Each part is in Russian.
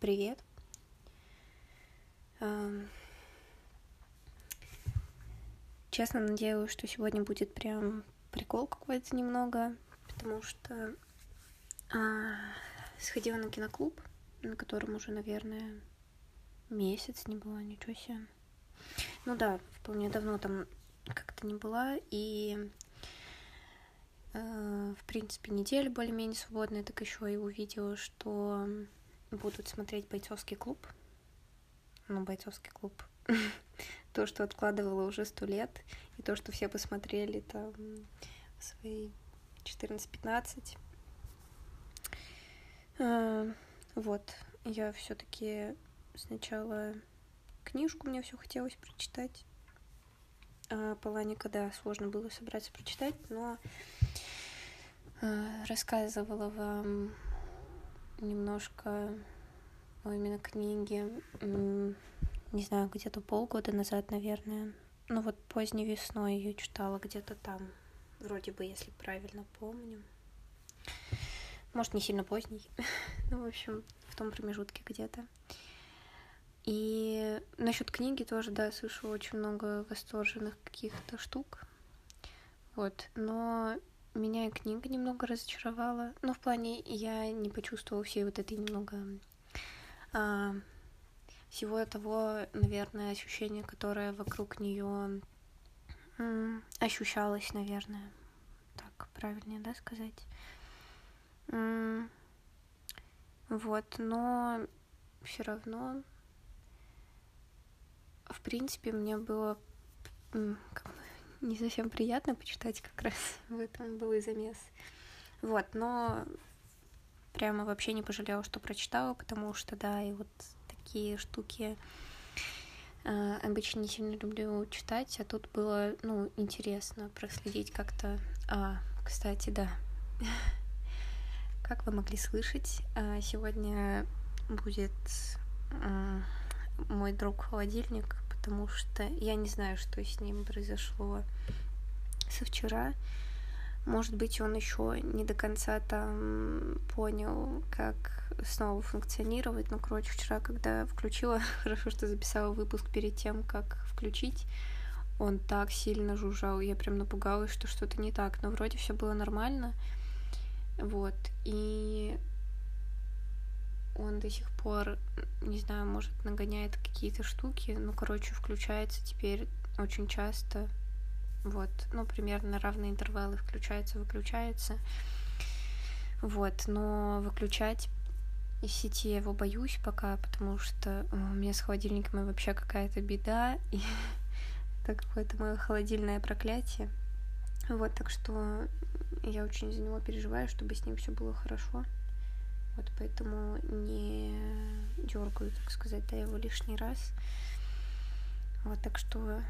Привет. Честно, надеюсь, что сегодня будет прям прикол какой-то немного, потому что сходила на киноклуб, на котором уже, наверное, месяц не была, ничего себе. Ну да, вполне давно там как-то не была, и в принципе неделя более-менее свободная, так еще и увидела, что будут смотреть «Бойцовский клуб». Ну, «Бойцовский клуб». То, что откладывала уже 100 лет, и то, что все посмотрели там свои 14-15. Вот. Я все-таки сначала книжку мне все хотелось прочитать. Поланика, да, сложно было собраться прочитать, но рассказывала вам немножко именно книги, не знаю, где-то полгода назад, наверное. Ну вот поздней весной ее читала где-то там, вроде бы, если правильно помню. Может, не сильно поздней, ну, в общем, в том промежутке где-то. И насчет книги тоже, да, слышу очень много восторженных каких-то штук. Вот, но меня и книга немного разочаровала. Ну, в плане, я не почувствовала всей вот этой немного всего того, наверное, ощущения, которое вокруг нее ощущалось, наверное. Так, правильнее, да, сказать? Вот, но все равно, в принципе, мне было не совсем приятно почитать, как раз в этом был и замес. Вот, но прямо вообще не пожалела, что прочитала, потому что, да, и вот такие штуки обычно не сильно люблю читать, а тут было, ну, интересно проследить как-то. Кстати, да, как вы могли слышать, сегодня будет мой друг-холодильник, потому что я не знаю, что с ним произошло со вчера. Может быть, он еще не до конца там понял, как снова функционировать. Ну, короче, вчера, когда включила, хорошо, что записала выпуск перед тем, как включить, он так сильно жужжал, я прям напугалась, что что-то не так. Но вроде все было нормально. Вот, и он до сих пор, не знаю, может, нагоняет какие-то штуки. Ну, короче, включается теперь очень часто. Вот, ну, примерно равные интервалы включается, выключается. Вот, но выключать из сети я его боюсь пока, потому что у меня с холодильниками вообще какая-то беда. И это какое-то мое холодильное проклятие. Вот, так что я очень за него переживаю, чтобы с ним все было хорошо. Вот, поэтому не дергаю, так сказать, да, его лишний раз. Вот, так что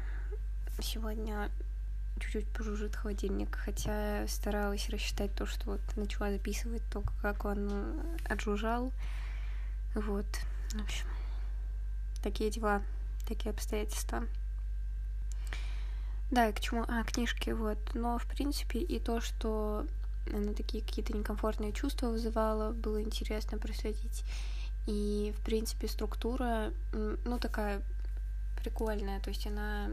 сегодня чуть-чуть пожужжит холодильник. Хотя старалась рассчитать то, что вот начала записывать, то, как он отжужжал. Вот, в общем, такие дела, такие обстоятельства. Да, и к чему? Книжки, вот. Но, в принципе, и то, что она такие какие-то некомфортные чувства вызывала, было интересно проследить. И, в принципе, структура, ну, такая прикольная, то есть она,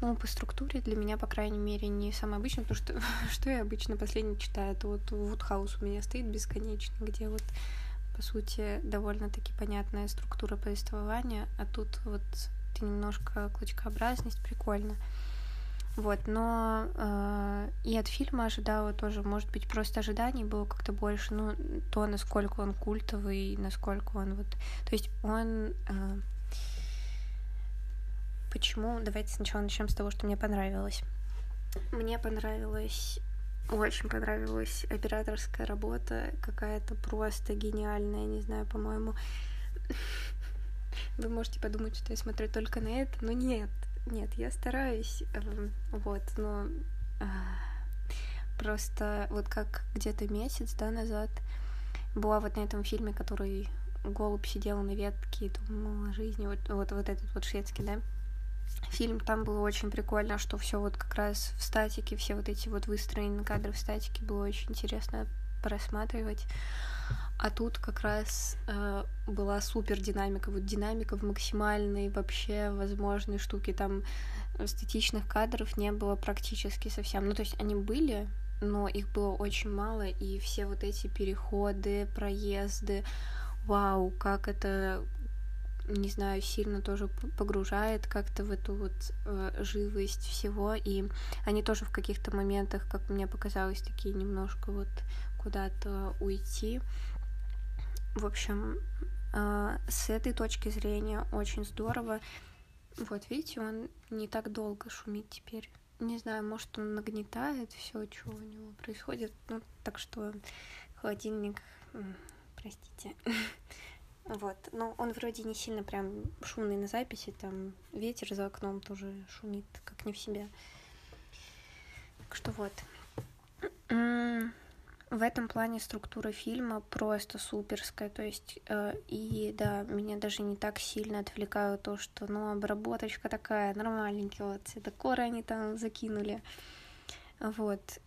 ну, по структуре для меня, по крайней мере, не самая обычная, потому что что я обычно последний читаю, это вот Вудхаус у меня стоит «Бесконечный», где вот, по сути, довольно-таки понятная структура повествования, а тут вот это немножко клочкообразность, прикольно. Вот, но и от фильма ожидала тоже, может быть, просто ожиданий было как-то больше, ну, то, насколько он культовый, насколько он вот, то есть он, почему, давайте сначала начнем с того, что мне понравилось. Мне понравилась, очень понравилась операторская работа, какая-то просто гениальная, не знаю, по-моему, вы можете подумать, что я смотрю только на это, но нет. Нет, я стараюсь, вот, но просто вот как где-то месяц, да, назад была вот на этом фильме, который «Голубь сидел на ветке и думал о жизни», вот этот вот шведский, да, фильм, там было очень прикольно, что все вот как раз в статике, все вот эти вот выстроенные кадры в статике, было очень интересно просматривать. А тут как раз была супер динамика, вот динамика в максимальной вообще возможной штуке, там статичных кадров не было практически совсем, ну то есть они были, но их было очень мало, и все вот эти переходы, проезды, вау, как это, не знаю, сильно тоже погружает как-то в эту вот живость всего, и они тоже в каких-то моментах, как мне показалось, такие немножко вот куда-то уйти. В общем, с этой точки зрения очень здорово. Вот, видите, он не так долго шумит теперь. Не знаю, может, он нагнетает все, что у него происходит. Ну, так что холодильник, простите. Вот, но он вроде не сильно прям шумный на записи, там ветер за окном тоже шумит, как не в себе. Так что вот. В этом плане структура фильма просто суперская, то есть, и да, меня даже не так сильно отвлекало то, что, ну, обработочка такая нормальненькая, вот все декоры они там закинули, вот,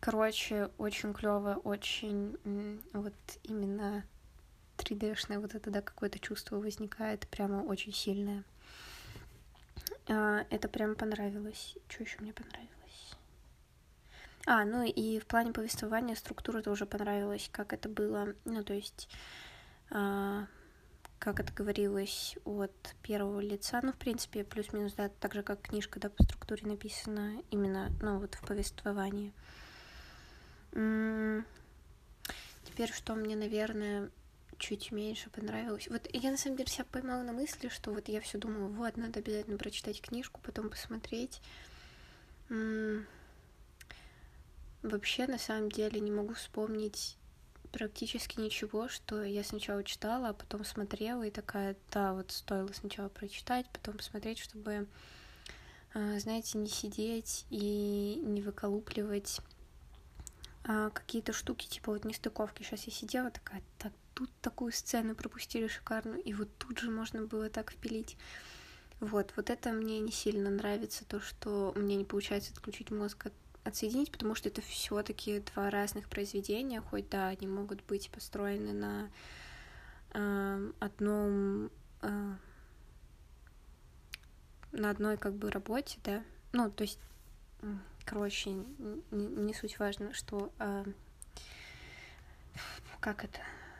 короче, очень клево, очень, вот, именно 3D-шное вот это, да, какое-то чувство возникает, прямо очень сильное, это прям понравилось. Что еще мне понравилось? А, ну и в плане повествования структура тоже понравилась, как это было, ну то есть, как это говорилось от первого лица, ну в принципе плюс-минус, да, так же как книжка, да, по структуре написана именно, ну вот в повествовании. Теперь что мне, наверное, чуть меньше понравилось. Вот я на самом деле себя поймала на мысли, что вот я все думала, вот, надо обязательно прочитать книжку, потом посмотреть. Вообще, на самом деле, не могу вспомнить практически ничего, что я сначала читала, а потом смотрела, и такая, да, вот стоило сначала прочитать, потом посмотреть, чтобы, знаете, не сидеть и не выколупливать какие-то штуки, типа вот нестыковки. Сейчас я сидела такая, так, тут такую сцену пропустили шикарную, и вот тут же можно было так впилить. Вот это мне не сильно нравится, то, что мне не получается отключить мозг отсоединить, потому что это все-таки два разных произведения, хоть да, они могут быть построены на одной как бы работе, да, ну то есть, короче, не суть важно, что как это,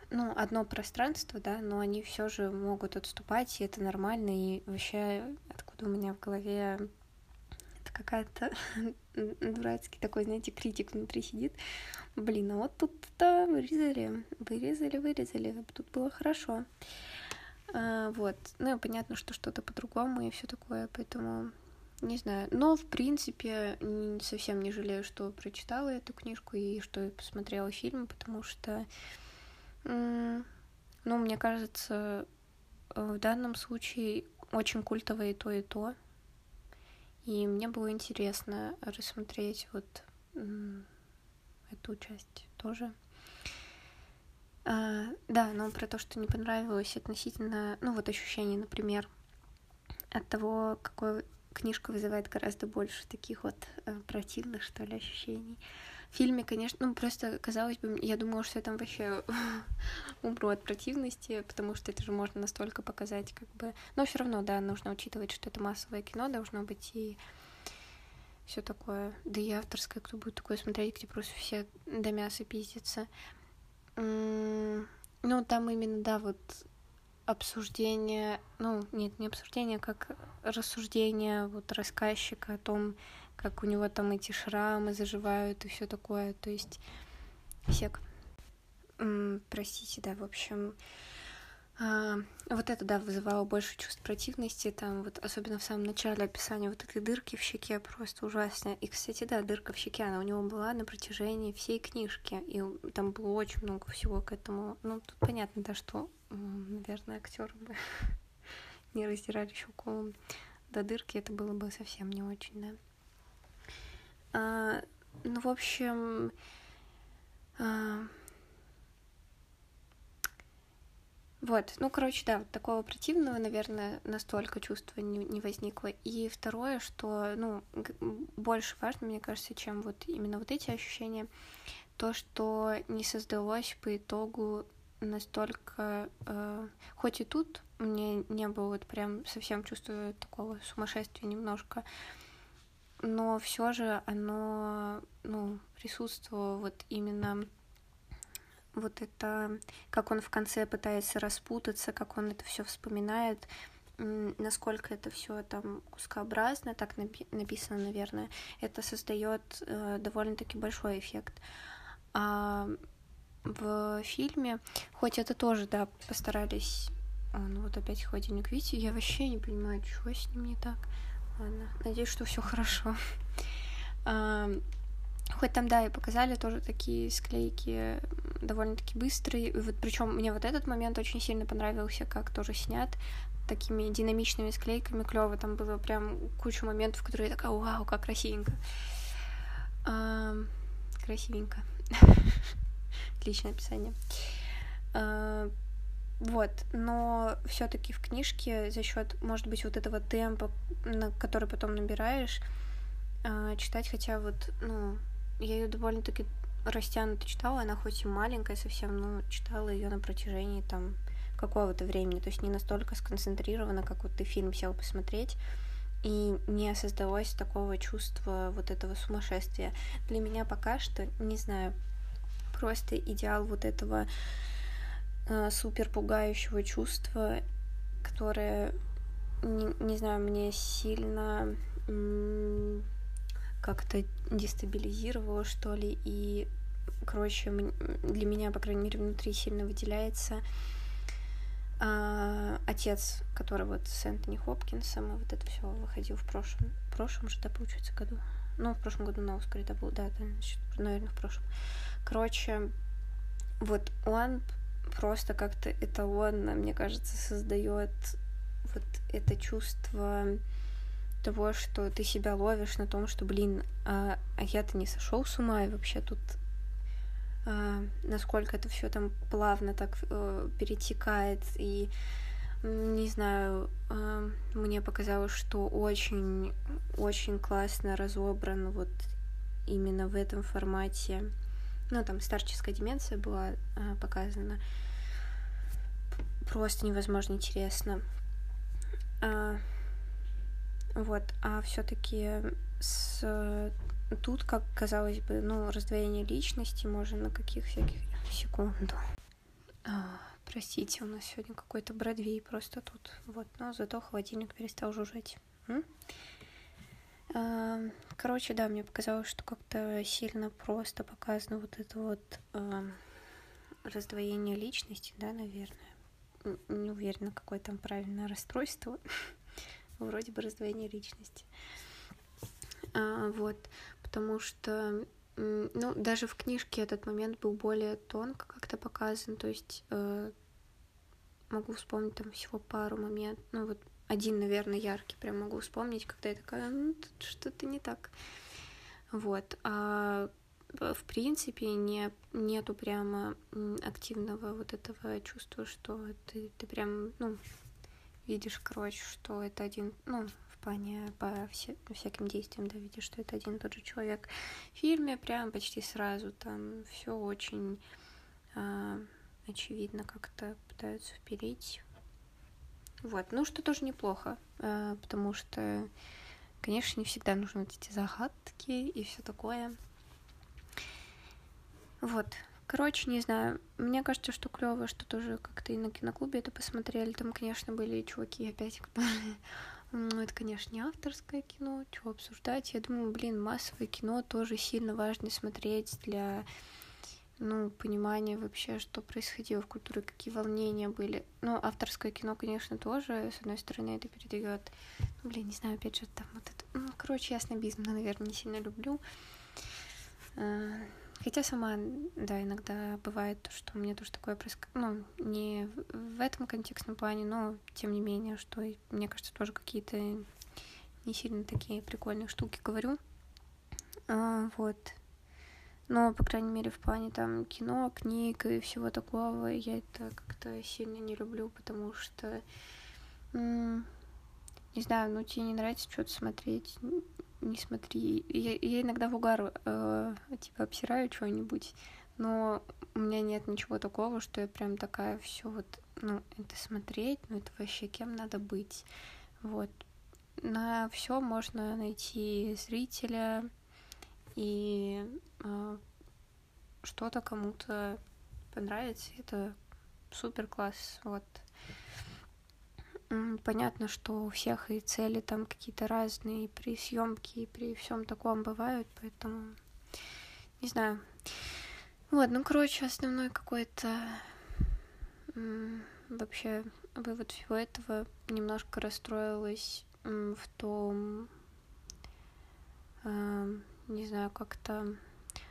ну одно пространство, да, но они все же могут отступать, и это нормально, и вообще откуда у меня в голове какая-то дурацкий такой, знаете, критик внутри сидит. Блин, а вот тут-то вырезали, тут было хорошо. Вот, ну и понятно, что что-то по-другому и все такое, поэтому не знаю. Но, в принципе, совсем не жалею, что прочитала эту книжку и что посмотрела фильм, потому что, ну, мне кажется, в данном случае очень культовое и то, и то. И мне было интересно рассмотреть вот эту часть тоже. Да, но про то, что не понравилось относительно, ну вот ощущение, например, от того, какой книжка вызывает гораздо больше таких вот противных, что ли, ощущений. В фильме, конечно, ну просто, казалось бы, я думала, что я там вообще умру от противности, потому что это же можно настолько показать, как бы... Но все равно, да, нужно учитывать, что это массовое кино должно быть и все такое. Да и авторское, кто будет такое смотреть, где просто все до мяса пиздятся. Ну, там именно, да, вот обсуждение... Ну, нет, не обсуждение, как рассуждение вот рассказчика о том, как у него там эти шрамы заживают и все такое, то есть сек. Простите, да, в общем, вот это, да, вызывало больше чувств противности, там вот особенно в самом начале описание вот этой дырки в щеке просто ужасно. И, кстати, да, дырка в щеке, она у него была на протяжении всей книжки, и там было очень много всего к этому. Ну, тут понятно, да, что, наверное, актеры бы не раздирали щеку до дырки, это было бы совсем не очень, да. Ну, в общем, вот, ну, короче, да, вот такого противного, наверное, настолько чувства не возникло. И второе, что, ну, больше важно, мне кажется, чем вот именно вот эти ощущения, то, что не создалось по итогу настолько... Хоть и тут мне не было вот прям совсем чувства такого сумасшествия немножко, но все же оно, присутствовало вот именно... Вот это, как он в конце пытается распутаться, как он это все вспоминает, насколько это все там кускообразно, так написано, наверное, это создает довольно-таки большой эффект. А в фильме, хоть это тоже, да, постарались... вот опять холодильник Вити, я вообще не понимаю, чего с ним не так. Ладно, надеюсь, что все хорошо. Хоть там, да, и показали тоже такие склейки довольно-таки быстрые. И вот, причем мне вот этот момент очень сильно понравился, как тоже снят такими динамичными склейками. Клево, там было прям куча моментов, которые я такая, вау, как красивенько. Красивенько. Отличное описание. Вот, но все-таки в книжке за счет, может быть, вот этого темпа, который потом набираешь, читать, хотя вот, я ее довольно-таки растянуто читала, она хоть и маленькая совсем, но читала ее на протяжении там какого-то времени, то есть не настолько сконцентрирована, как вот ты фильм сел посмотреть, и не создалось такого чувства вот этого сумасшествия. Для меня пока что, не знаю, просто идеал вот этого супер пугающего чувства, которое, не знаю, мне сильно... как-то дестабилизировало, что ли, и, короче, для меня, по крайней мере, внутри сильно выделяется отец, который вот с Энтони Хопкинсом, и вот это все выходил в прошлом же, да, получается, году. В прошлом году на Оскаре, да, был, да, значит, наверное, в прошлом. Короче, вот он просто как-то эталонно, мне кажется, создает вот это чувство... того, что ты себя ловишь на том, что, а я-то не сошел с ума, и вообще тут насколько это все там плавно так перетекает, и, не знаю, мне показалось, что очень-очень классно разобран вот именно в этом формате, там старческая деменция была показана, просто невозможно интересно. А все-таки тут, как казалось бы, раздвоение личности можно на каких всяких... Секунду. Простите, у нас сегодня какой-то Бродвей просто тут. Но зато холодильник перестал жужжать. Короче, да, мне показалось, что как-то сильно просто показано вот это вот раздвоение личности, да, наверное. Не уверена, какое там правильное расстройство. Вроде бы раздвоение личности. Потому что, даже в книжке этот момент был более тонко как-то показан, то есть могу вспомнить там всего пару моментов, один, наверное, яркий прям могу вспомнить, когда я такая, тут что-то не так. А в принципе нету прямо активного вот этого чувства, что ты прям, видишь, короче, что это один... в плане по всяким действиям, да, видишь, что это один и тот же человек. В фильме прям почти сразу там все очень очевидно как-то пытаются впилить. Что тоже неплохо, потому что, конечно, не всегда нужны эти загадки и все такое. Короче, не знаю, мне кажется, что клево, что тоже как-то и на киноклубе это посмотрели. Там, конечно, были чуваки опять, которые... это, конечно, не авторское кино, чего обсуждать. Я думаю, массовое кино тоже сильно важно смотреть для, понимания вообще, что происходило в культуре, какие волнения были. Авторское кино, конечно, тоже, с одной стороны, это передает. Не знаю, опять же, там вот это... я снобизм, наверное, не сильно люблю. Хотя сама, да, иногда бывает, что у меня тоже такое происходит, не в этом контекстном плане, но тем не менее, что, мне кажется, тоже какие-то не сильно такие прикольные штуки говорю. Но, по крайней мере, в плане там кино, книг и всего такого я это как-то сильно не люблю, потому что, не знаю, тебе не нравится что-то смотреть, не смотри. Я иногда в угар типа обсираю что-нибудь, но у меня нет ничего такого, что я прям такая все вот, ну, это смотреть, ну, это вообще кем надо быть. Вот. На все можно найти зрителя и что-то кому-то понравится. Это супер класс. Вот. Понятно, что у всех и цели там какие-то разные, и при съемке, и при всем таком бывают, поэтому не знаю. Вот, ну, короче, основной какой-то вообще вывод всего этого. Немножко расстроилась в том, не знаю, как-то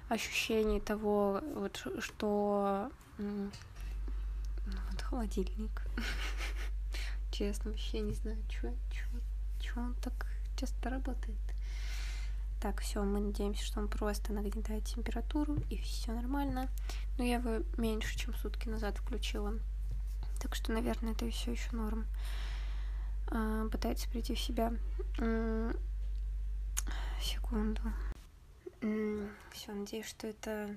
ощущение того, вот, что вот холодильник. Честно, вообще не знаю, что он так часто работает. Так, все, мы надеемся, что он просто нагнетает температуру, и все нормально. Но я его меньше, чем сутки назад включила. Так что, наверное, это все еще норм. Пытается прийти в себя. Секунду. Все, надеюсь, что это...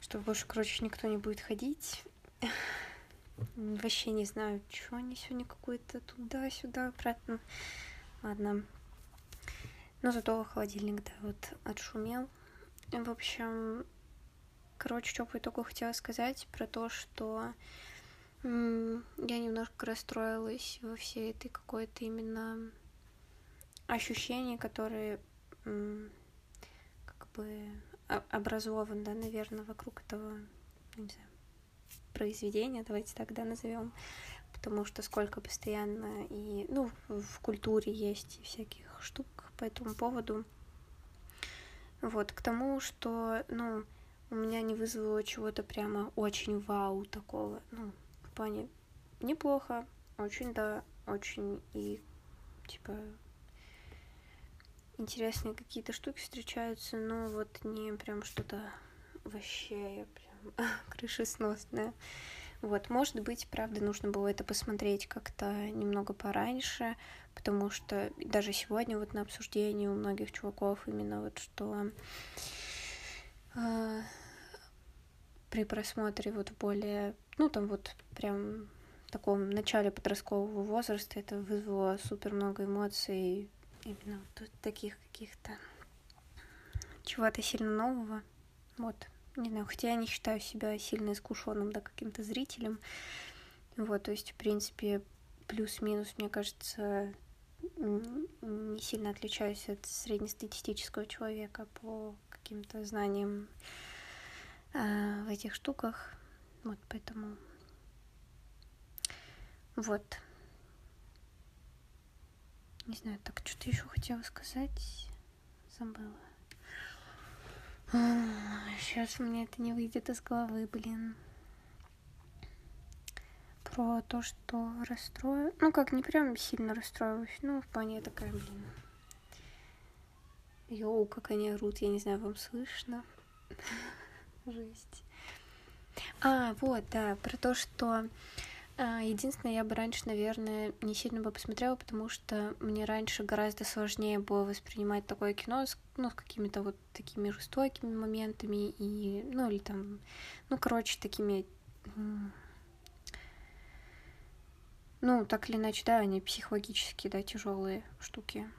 Что больше, короче, никто не будет ходить. Вообще не знаю, что они сегодня какой-то туда-сюда, обратно. Ладно. Но зато холодильник, да, вот отшумел. В общем, короче, что по итогу хотела сказать про то, что я немножко расстроилась во всей этой какой-то именно ощущении, которые как бы образованы, да, наверное, вокруг этого, не знаю, произведения, давайте тогда назовем, потому что сколько постоянно и, ну, в культуре есть всяких штук по этому поводу. Вот, к тому, что, ну, у меня не вызвало чего-то прямо очень вау такого, ну, в плане неплохо, очень, да, очень, и, типа, интересные какие-то штуки встречаются, но вот не прям что-то вообще крышесносная. Вот, может быть, правда, нужно было это посмотреть как-то немного пораньше, потому что даже сегодня вот на обсуждении у многих чуваков именно вот что при просмотре вот более, ну, там вот прям в таком начале подросткового возраста это вызвало супер много эмоций, именно вот таких каких-то чего-то сильно нового. Вот. Не знаю, хотя я не считаю себя сильно искушенным, да, каким-то зрителем. Вот, то есть, в принципе, плюс-минус, мне кажется, не сильно отличаюсь от среднестатистического человека по каким-то знаниям в этих штуках. Вот, поэтому... Вот. Не знаю, так, что-то еще хотела сказать. Забыла. Сейчас у меня это не выйдет из головы, блин. Про то, что расстроилась. Ну, как, не прям сильно расстроилась. Ну, в плане такая, блин. Йоу, как они орут. Я не знаю, вам слышно? Жесть. А, вот, да, про то, что... Единственное, я бы раньше, наверное, не сильно бы посмотрела, потому что мне раньше гораздо сложнее было воспринимать такое кино с, ну, с какими-то вот такими жестокими моментами и, ну, или там, ну, короче, такими, ну, так или иначе, да, они психологически, да, тяжелые штуки.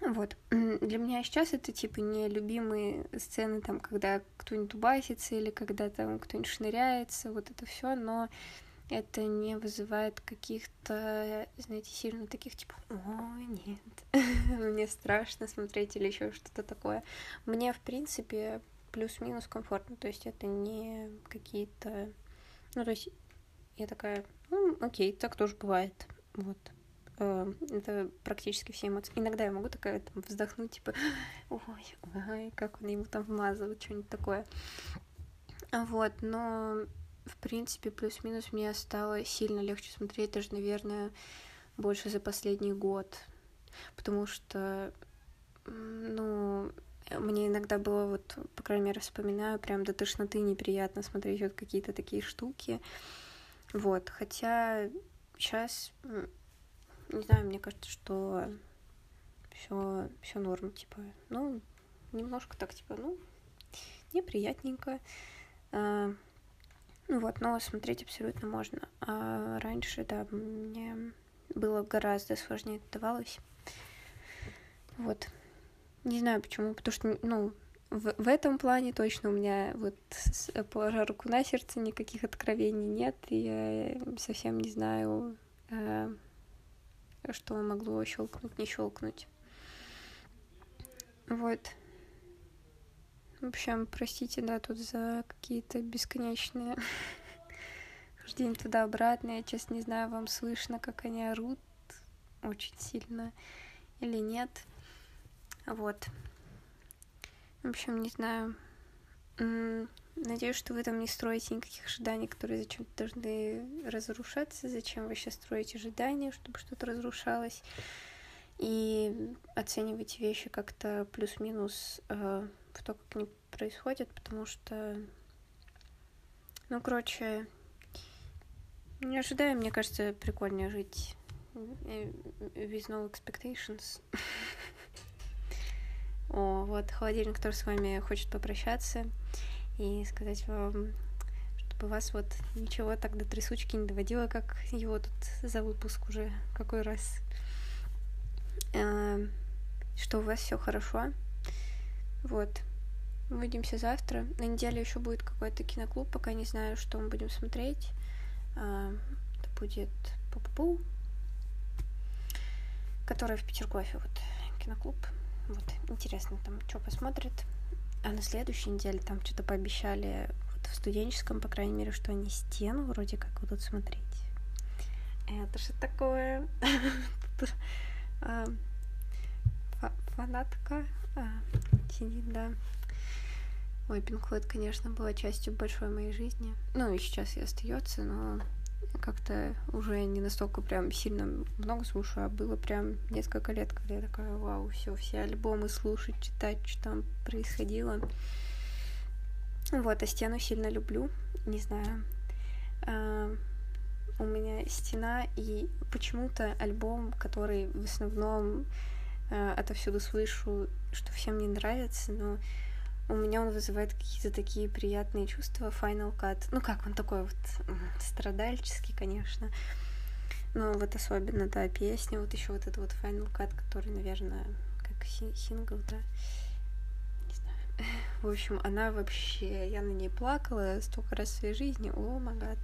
Вот. Для меня сейчас это, типа, нелюбимые сцены, там, когда кто-нибудь басится или когда там кто-нибудь шныряется, вот это все, но это не вызывает каких-то, знаете, сильно таких, типа, о, нет, мне страшно смотреть или еще что-то такое. Мне, в принципе, плюс-минус комфортно, то есть это не какие-то... Ну, то есть я такая, ну, окей, так тоже бывает, вот. Это практически все эмоции. Иногда я могу такая там вздохнуть, типа, ой, как он ему там вмазывает, что-нибудь такое. Вот, но... В принципе, плюс-минус мне стало сильно легче смотреть, даже, наверное, больше за последний год. Потому что, ну, мне иногда было, вот, по крайней мере, вспоминаю, прям до тошноты неприятно смотреть вот какие-то такие штуки. Вот, хотя сейчас, не знаю, мне кажется, что все норм, типа, ну, немножко так, типа, ну, неприятненько. Ну вот, но смотреть абсолютно можно. А раньше, да, мне было гораздо сложнее это давалось. Вот. Не знаю почему, потому что, ну, в этом плане точно у меня вот, положа руку на сердце, никаких откровений нет. И я совсем не знаю, что могло щелкнуть, не щелкнуть. Вот. В общем, простите, да, тут за какие-то бесконечные хождения туда-обратно. Я, честно, не знаю, вам слышно, как они орут очень сильно или нет. Вот. В общем, не знаю. Надеюсь, что вы там не строите никаких ожиданий, которые зачем-то должны разрушаться. Зачем вы сейчас строите ожидания, чтобы что-то разрушалось? И оценивайте вещи как-то плюс-минус в то, как они происходят, потому что, ну, короче, не ожидаю, мне кажется, прикольнее жить with no expectations. О, вот, холодильник тоже с вами хочет попрощаться и сказать вам, чтобы вас вот ничего так до трясучки не доводило, как его тут за выпуск уже какой раз. Что у вас все хорошо. Вот. Увидимся завтра. На неделе еще будет какой-то киноклуб, пока не знаю, что мы будем смотреть. Это будет Пу-пу-пу, который в Петергофе, вот, киноклуб. Вот, интересно, там что посмотрят. А на следующей неделе там что-то пообещали, вот в студенческом, по крайней мере, что они «Стену» вроде как будут смотреть. Это же такое... Фанатка сидит, да. Ой, Pink Floyd, конечно, была частью большой моей жизни. Ну, и сейчас и остается, но как-то уже не настолько прям сильно много слушаю, а было прям несколько лет, когда я такая, вау, все альбомы слушать, читать, что там происходило. Вот, а «Стену» сильно люблю, не знаю. У меня «Стена» и почему-то альбом, который в основном отовсюду слышу, что всем не нравится, но у меня он вызывает какие-то такие приятные чувства. Final Cut. Ну как, он такой вот страдальческий, конечно. Но вот особенно та песня, вот еще вот этот вот Final Cut, который, наверное, как сингл, да? Не знаю. В общем, она вообще... Я на ней плакала столько раз в своей жизни. О, май гад.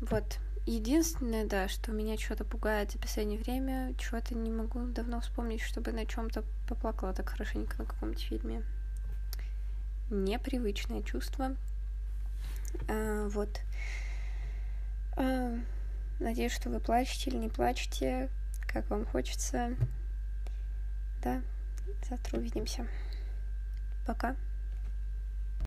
Вот. Единственное, да, что меня что-то пугает за последнее время, чего-то не могу давно вспомнить, чтобы на чем-то поплакала так хорошенько на каком-то фильме. Непривычное чувство. Вот. Надеюсь, что вы плачете или не плачете, как вам хочется. Да, завтра увидимся. Пока.